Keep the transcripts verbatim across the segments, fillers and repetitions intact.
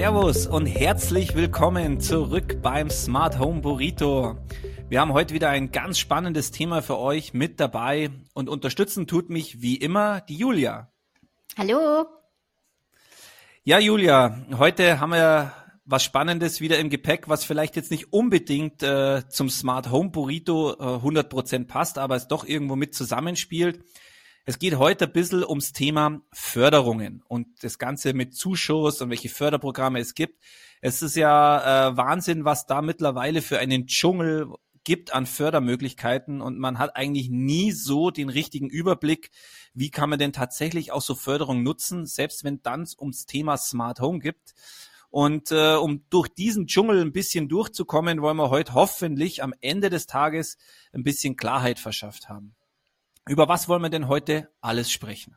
Servus und herzlich willkommen zurück beim Smart Home Burrito. Wir haben heute wieder ein ganz spannendes Thema für euch mit dabei und unterstützen tut mich wie immer die Julia. Hallo. Ja, Julia, heute haben wir was Spannendes wieder im Gepäck, was vielleicht jetzt nicht unbedingt äh, zum Smart Home Burrito äh, hundert Prozent passt, aber es doch irgendwo mit zusammenspielt. Es geht heute ein bisschen ums Thema Förderungen und das Ganze mit Zuschuss und welche Förderprogramme es gibt. Es ist ja äh, Wahnsinn, was da mittlerweile für einen Dschungel gibt an Fördermöglichkeiten und man hat eigentlich nie so den richtigen Überblick, wie kann man denn tatsächlich auch so Förderung nutzen, selbst wenn dann es ums Thema Smart Home gibt. Und äh, um durch diesen Dschungel ein bisschen durchzukommen, wollen wir heute hoffentlich am Ende des Tages ein bisschen Klarheit verschafft haben. Über was wollen wir denn heute alles sprechen?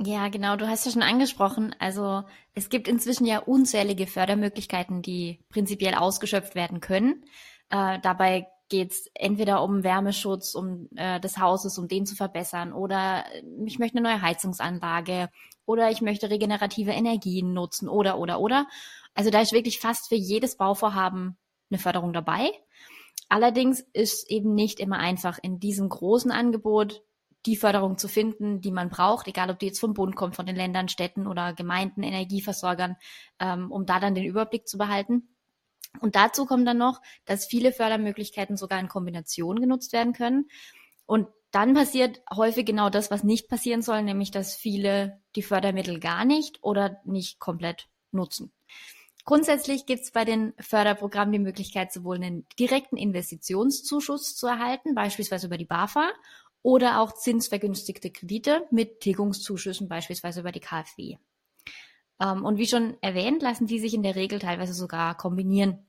Ja, genau, du hast ja schon angesprochen. Also es gibt inzwischen ja unzählige Fördermöglichkeiten, die prinzipiell ausgeschöpft werden können. Äh, dabei geht es entweder um Wärmeschutz um äh, des Hauses, um den zu verbessern, oder ich möchte eine neue Heizungsanlage oder ich möchte regenerative Energien nutzen oder, oder, oder. Also da ist wirklich fast für jedes Bauvorhaben eine Förderung dabei. Allerdings ist eben nicht immer einfach, in diesem großen Angebot die Förderung zu finden, die man braucht, egal ob die jetzt vom Bund kommt, von den Ländern, Städten oder Gemeinden, Energieversorgern, ähm, um da dann den Überblick zu behalten. Und dazu kommt dann noch, dass viele Fördermöglichkeiten sogar in Kombination genutzt werden können. Und dann passiert häufig genau das, was nicht passieren soll, nämlich dass viele die Fördermittel gar nicht oder nicht komplett nutzen. Grundsätzlich gibt es bei den Förderprogrammen die Möglichkeit, sowohl einen direkten Investitionszuschuss zu erhalten, beispielsweise über die BAFA, oder auch zinsvergünstigte Kredite mit Tilgungszuschüssen, beispielsweise über die KfW. Ähm, und wie schon erwähnt, lassen die sich in der Regel teilweise sogar kombinieren.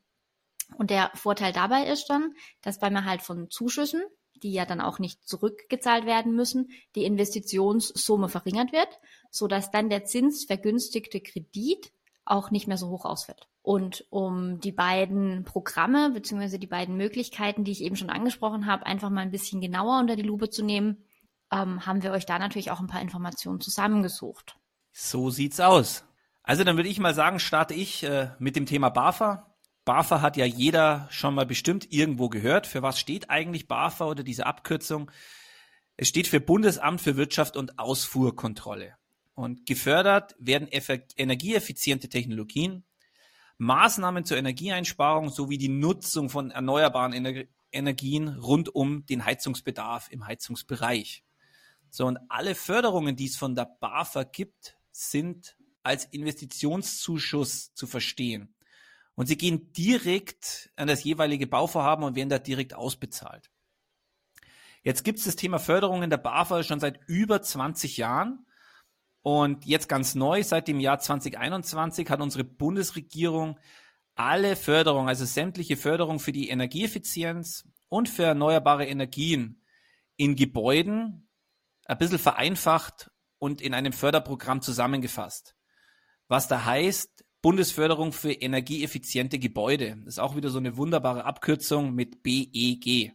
Und der Vorteil dabei ist dann, dass beim Erhalt von Zuschüssen, die ja dann auch nicht zurückgezahlt werden müssen, die Investitionssumme verringert wird, sodass dann der zinsvergünstigte Kredit auch nicht mehr so hoch ausfällt. Und um die beiden Programme bzw. die beiden Möglichkeiten, die ich eben schon angesprochen habe, einfach mal ein bisschen genauer unter die Lupe zu nehmen, ähm, haben wir euch da natürlich auch ein paar Informationen zusammengesucht. So sieht's aus. Also dann würde ich mal sagen, starte ich äh, mit dem Thema BAFA. BAFA hat ja jeder schon mal bestimmt irgendwo gehört. Für was steht eigentlich BAFA oder diese Abkürzung? Es steht für Bundesamt für Wirtschaft und Ausfuhrkontrolle. Und gefördert werden energieeffiziente Technologien, Maßnahmen zur Energieeinsparung sowie die Nutzung von erneuerbaren Ener- Energien rund um den Heizungsbedarf im Heizungsbereich. So, und alle Förderungen, die es von der BAFA gibt, sind als Investitionszuschuss zu verstehen. Und sie gehen direkt an das jeweilige Bauvorhaben und werden da direkt ausbezahlt. Jetzt gibt es das Thema Förderungen der BAFA schon seit über zwanzig Jahren. Und jetzt ganz neu, seit dem Jahr zwanzig einundzwanzig hat unsere Bundesregierung alle Förderungen, also sämtliche Förderung für die Energieeffizienz und für erneuerbare Energien in Gebäuden ein bisschen vereinfacht und in einem Förderprogramm zusammengefasst. Was da heißt, Bundesförderung für energieeffiziente Gebäude. Das ist auch wieder so eine wunderbare Abkürzung mit B E G.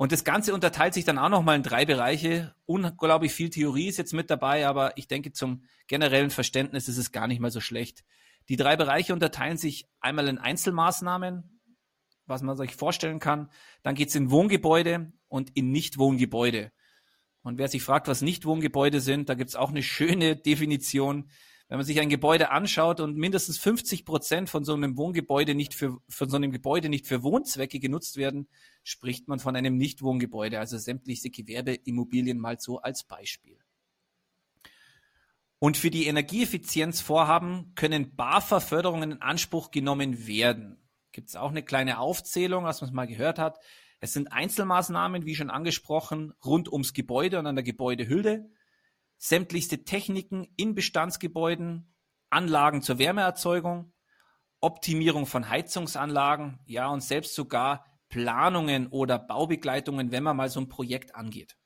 Und das Ganze unterteilt sich dann auch nochmal in drei Bereiche. Unglaublich viel Theorie ist jetzt mit dabei, aber ich denke, zum generellen Verständnis ist es gar nicht mal so schlecht. Die drei Bereiche unterteilen sich einmal in Einzelmaßnahmen, was man sich vorstellen kann. Dann geht es in Wohngebäude und in Nichtwohngebäude. Und wer sich fragt, was Nichtwohngebäude sind, da gibt es auch eine schöne Definition. Wenn man sich ein Gebäude anschaut und mindestens fünfzig Prozent von so einem Wohngebäude nicht für, von so einem Gebäude nicht für Wohnzwecke genutzt werden, spricht man von einem Nichtwohngebäude, also sämtliche Gewerbeimmobilien mal so als Beispiel. Und für die Energieeffizienzvorhaben können BAFA-Förderungen in Anspruch genommen werden. Gibt es auch eine kleine Aufzählung, was man mal gehört hat. Es sind Einzelmaßnahmen, wie schon angesprochen, rund ums Gebäude und an der Gebäudehülle. Sämtlichste Techniken in Bestandsgebäuden, Anlagen zur Wärmeerzeugung, Optimierung von Heizungsanlagen, ja, und selbst sogar Planungen oder Baubegleitungen, wenn man mal so ein Projekt angeht.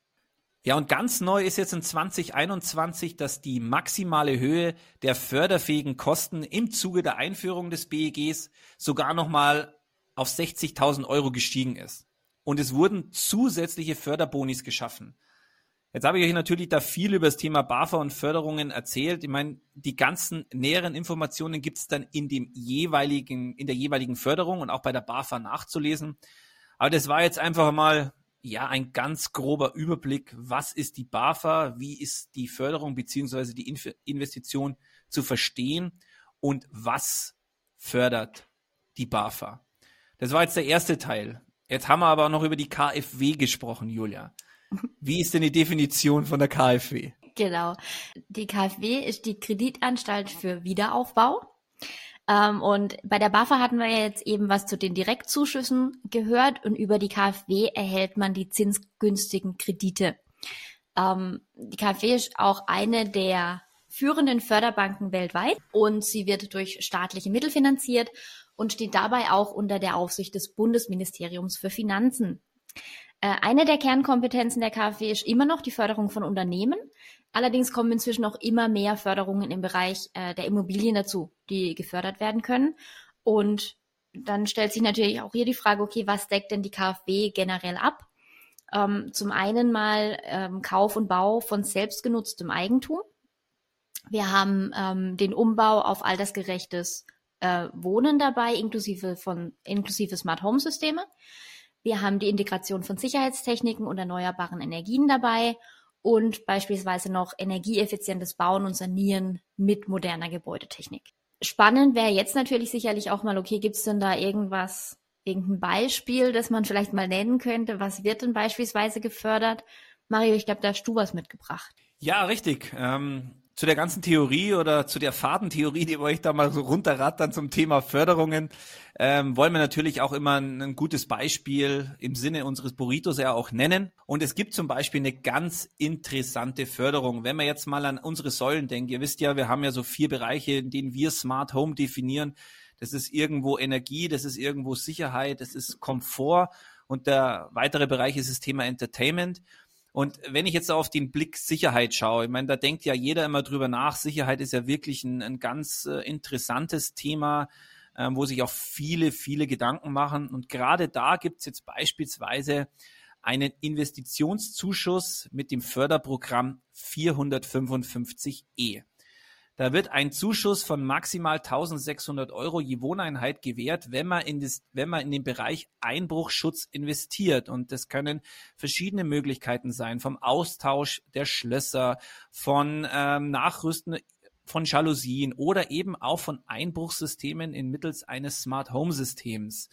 Ja, und ganz neu ist jetzt in zwanzig einundzwanzig, dass die maximale Höhe der förderfähigen Kosten im Zuge der Einführung des B E Gs sogar nochmal auf sechzigtausend Euro gestiegen ist. Und es wurden zusätzliche Förderbonis geschaffen. Jetzt habe ich euch natürlich da viel über das Thema BAFA und Förderungen erzählt. Ich meine, die ganzen näheren Informationen gibt es dann in dem jeweiligen, in der jeweiligen Förderung und auch bei der BAFA nachzulesen. Aber das war jetzt einfach mal, ja, ein ganz grober Überblick. Was ist die BAFA? Wie ist die Förderung bzw. die Inf- Investition zu verstehen? Und was fördert die BAFA? Das war jetzt der erste Teil. Jetzt haben wir aber noch über die K f W gesprochen, Julia. Wie ist denn die Definition von der K f W? Genau. Die K f W ist die Kreditanstalt für Wiederaufbau. Ähm, und bei der BAFA hatten wir ja jetzt eben was zu den Direktzuschüssen gehört. Und über die K f W erhält man die zinsgünstigen Kredite. Ähm, die K f W ist auch eine der führenden Förderbanken weltweit. Und sie wird durch staatliche Mittel finanziert und steht dabei auch unter der Aufsicht des Bundesministeriums für Finanzen. Eine der Kernkompetenzen der K f W ist immer noch die Förderung von Unternehmen. Allerdings kommen inzwischen auch immer mehr Förderungen im Bereich äh, der Immobilien dazu, die gefördert werden können. Und dann stellt sich natürlich auch hier die Frage, okay, was deckt denn die K f W generell ab? Ähm, zum einen mal ähm, Kauf und Bau von selbstgenutztem Eigentum. Wir haben ähm, den Umbau auf altersgerechtes äh, Wohnen dabei, inklusive von inklusive Smart Home Systeme. Wir haben die Integration von Sicherheitstechniken und erneuerbaren Energien dabei und beispielsweise noch energieeffizientes Bauen und Sanieren mit moderner Gebäudetechnik. Spannend wäre jetzt natürlich sicherlich auch mal, okay, gibt es denn da irgendwas, irgendein Beispiel, das man vielleicht mal nennen könnte? Was wird denn beispielsweise gefördert? Mario, ich glaube, da hast du was mitgebracht. Ja, richtig. Ähm, zu der ganzen Theorie oder zu der Fadentheorie, die wir euch da mal so runterrattern zum Thema Förderungen, ähm, wollen wir natürlich auch immer ein, ein gutes Beispiel im Sinne unseres Burritos ja auch nennen. Und es gibt zum Beispiel eine ganz interessante Förderung. Wenn wir jetzt mal an unsere Säulen denken, ihr wisst ja, wir haben ja so vier Bereiche, in denen wir Smart Home definieren. Das ist irgendwo Energie, das ist irgendwo Sicherheit, das ist Komfort und der weitere Bereich ist das Thema Entertainment. Und wenn ich jetzt auf den Blick Sicherheit schaue, ich meine, da denkt ja jeder immer drüber nach. Sicherheit ist ja wirklich ein, ein ganz äh, interessantes Thema, äh, wo sich auch viele, viele Gedanken machen. Und gerade da gibt's jetzt beispielsweise einen Investitionszuschuss mit dem Förderprogramm vierhundertfünfundfünfzig E. Da wird ein Zuschuss von maximal eintausendsechshundert Euro je Wohneinheit gewährt, wenn man in das, wenn man in den Bereich Einbruchschutz investiert. Und das können verschiedene Möglichkeiten sein, vom Austausch der Schlösser, von ähm, Nachrüsten von Jalousien oder eben auch von Einbruchssystemen inmittels eines Smart Home Systems.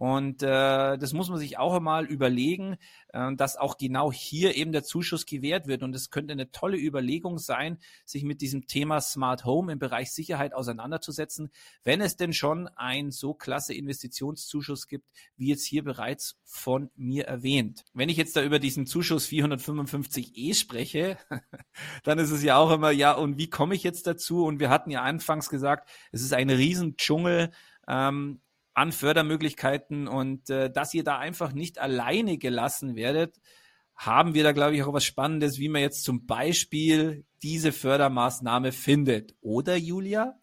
Und äh, das muss man sich auch einmal überlegen, äh, dass auch genau hier eben der Zuschuss gewährt wird. Und es könnte eine tolle Überlegung sein, sich mit diesem Thema Smart Home im Bereich Sicherheit auseinanderzusetzen, wenn es denn schon einen so klasse Investitionszuschuss gibt, wie jetzt hier bereits von mir erwähnt. Wenn ich jetzt da über diesen Zuschuss vierhundertfünfundfünfzig E spreche, dann ist es ja auch immer, ja, und wie komme ich jetzt dazu? Und wir hatten ja anfangs gesagt, es ist ein Riesendschungel, ähm, an Fördermöglichkeiten und äh, dass ihr da einfach nicht alleine gelassen werdet, haben wir da, glaube ich, auch was Spannendes, wie man jetzt zum Beispiel diese Fördermaßnahme findet. Oder, Julia?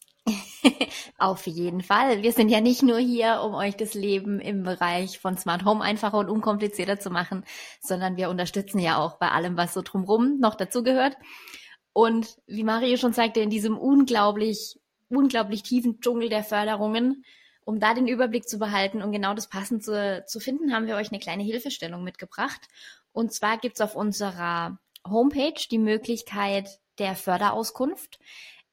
Auf jeden Fall. Wir sind ja nicht nur hier, um euch das Leben im Bereich von Smart Home einfacher und unkomplizierter zu machen, sondern wir unterstützen ja auch bei allem, was so drumherum noch dazugehört. Und wie Mario schon sagte, in diesem unglaublich, unglaublich tiefen Dschungel der Förderungen, um da den Überblick zu behalten und genau das Passende zu, zu finden, haben wir euch eine kleine Hilfestellung mitgebracht. Und zwar gibt's auf unserer Homepage die Möglichkeit der Förderauskunft.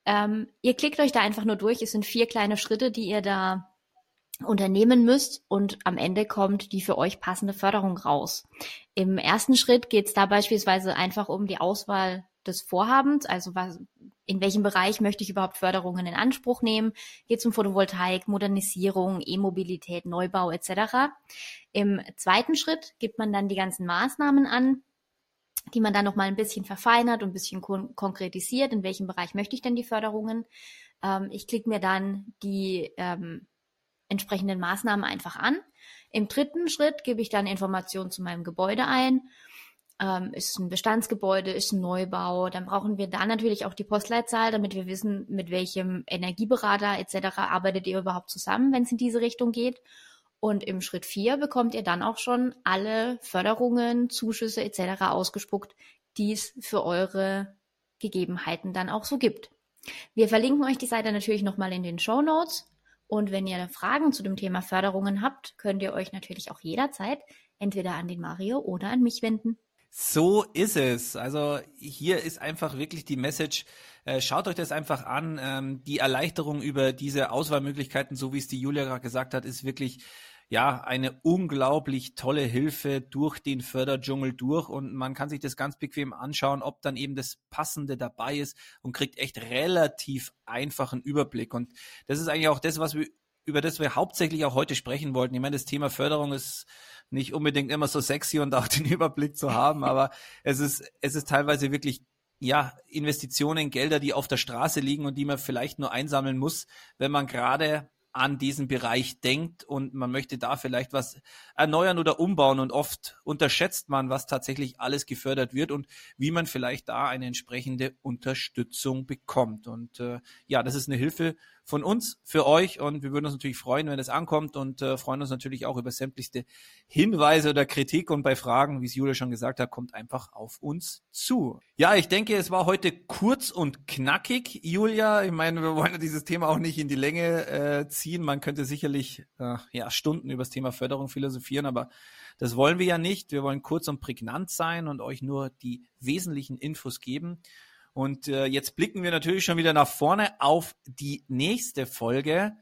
Ähm, ihr klickt euch da einfach nur durch. Es sind vier kleine Schritte, die ihr da unternehmen müsst und am Ende kommt die für euch passende Förderung raus. Im ersten Schritt geht's da beispielsweise einfach um die Auswahl des Vorhabens, also was, in welchem Bereich möchte ich überhaupt Förderungen in Anspruch nehmen, geht es um Photovoltaik, Modernisierung, E-Mobilität, Neubau et cetera. Im zweiten Schritt gibt man dann die ganzen Maßnahmen an, die man dann nochmal ein bisschen verfeinert und ein bisschen kon- konkretisiert, in welchem Bereich möchte ich denn die Förderungen. Ähm, ich klicke mir dann die ähm, entsprechenden Maßnahmen einfach an. Im dritten Schritt gebe ich dann Informationen zu meinem Gebäude ein. Ähm, ist ein Bestandsgebäude, ist ein Neubau, dann brauchen wir da natürlich auch die Postleitzahl, damit wir wissen, mit welchem Energieberater et cetera arbeitet ihr überhaupt zusammen, wenn es in diese Richtung geht. Und im Schritt vier bekommt ihr dann auch schon alle Förderungen, Zuschüsse et cetera ausgespuckt, die es für eure Gegebenheiten dann auch so gibt. Wir verlinken euch die Seite natürlich nochmal in den Shownotes. Und wenn ihr Fragen zu dem Thema Förderungen habt, könnt ihr euch natürlich auch jederzeit entweder an den Mario oder an mich wenden. So ist es. Also hier ist einfach wirklich die Message, äh, schaut euch das einfach an. Ähm, die Erleichterung über diese Auswahlmöglichkeiten, so wie es die Julia gerade gesagt hat, ist wirklich ja eine unglaublich tolle Hilfe durch den Förderdschungel durch. Und man kann sich das ganz bequem anschauen, ob dann eben das Passende dabei ist und kriegt echt relativ einfachen Überblick. Und das ist eigentlich auch das, was wir über das wir hauptsächlich auch heute sprechen wollten. Ich meine, das Thema Förderung ist nicht unbedingt immer so sexy und auch den Überblick zu haben, aber es ist, es ist teilweise wirklich, ja, Investitionen, Gelder, die auf der Straße liegen und die man vielleicht nur einsammeln muss, wenn man gerade an diesen Bereich denkt und man möchte da vielleicht was erneuern oder umbauen, und oft unterschätzt man, was tatsächlich alles gefördert wird und wie man vielleicht da eine entsprechende Unterstützung bekommt. Und äh, ja, das ist eine Hilfe von uns für euch und wir würden uns natürlich freuen, wenn das ankommt, und äh, freuen uns natürlich auch über sämtliche Hinweise oder Kritik, und bei Fragen, wie es Julia schon gesagt hat, kommt einfach auf uns zu. Ja, ich denke, es war heute kurz und knackig, Julia. Ich meine, wir wollen dieses Thema auch nicht in die Länge äh, ziehen. Man könnte sicherlich äh, ja Stunden über das Thema Förderung philosophieren, aber das wollen wir ja nicht. Wir wollen kurz und prägnant sein und euch nur die wesentlichen Infos geben. Und äh, jetzt blicken wir natürlich schon wieder nach vorne auf die nächste Folge.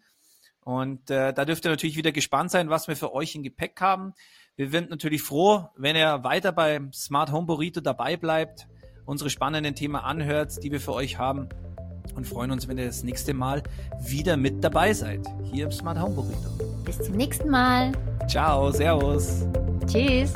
Und äh, da dürft ihr natürlich wieder gespannt sein, was wir für euch im Gepäck haben. Wir sind natürlich froh, wenn ihr weiter beim Smart Home Burrito dabei bleibt, unsere spannenden Themen anhört, die wir für euch haben, und freuen uns, wenn ihr das nächste Mal wieder mit dabei seid, hier im Smart Home Burrito. Bis zum nächsten Mal. Ciao, servus. Tschüss.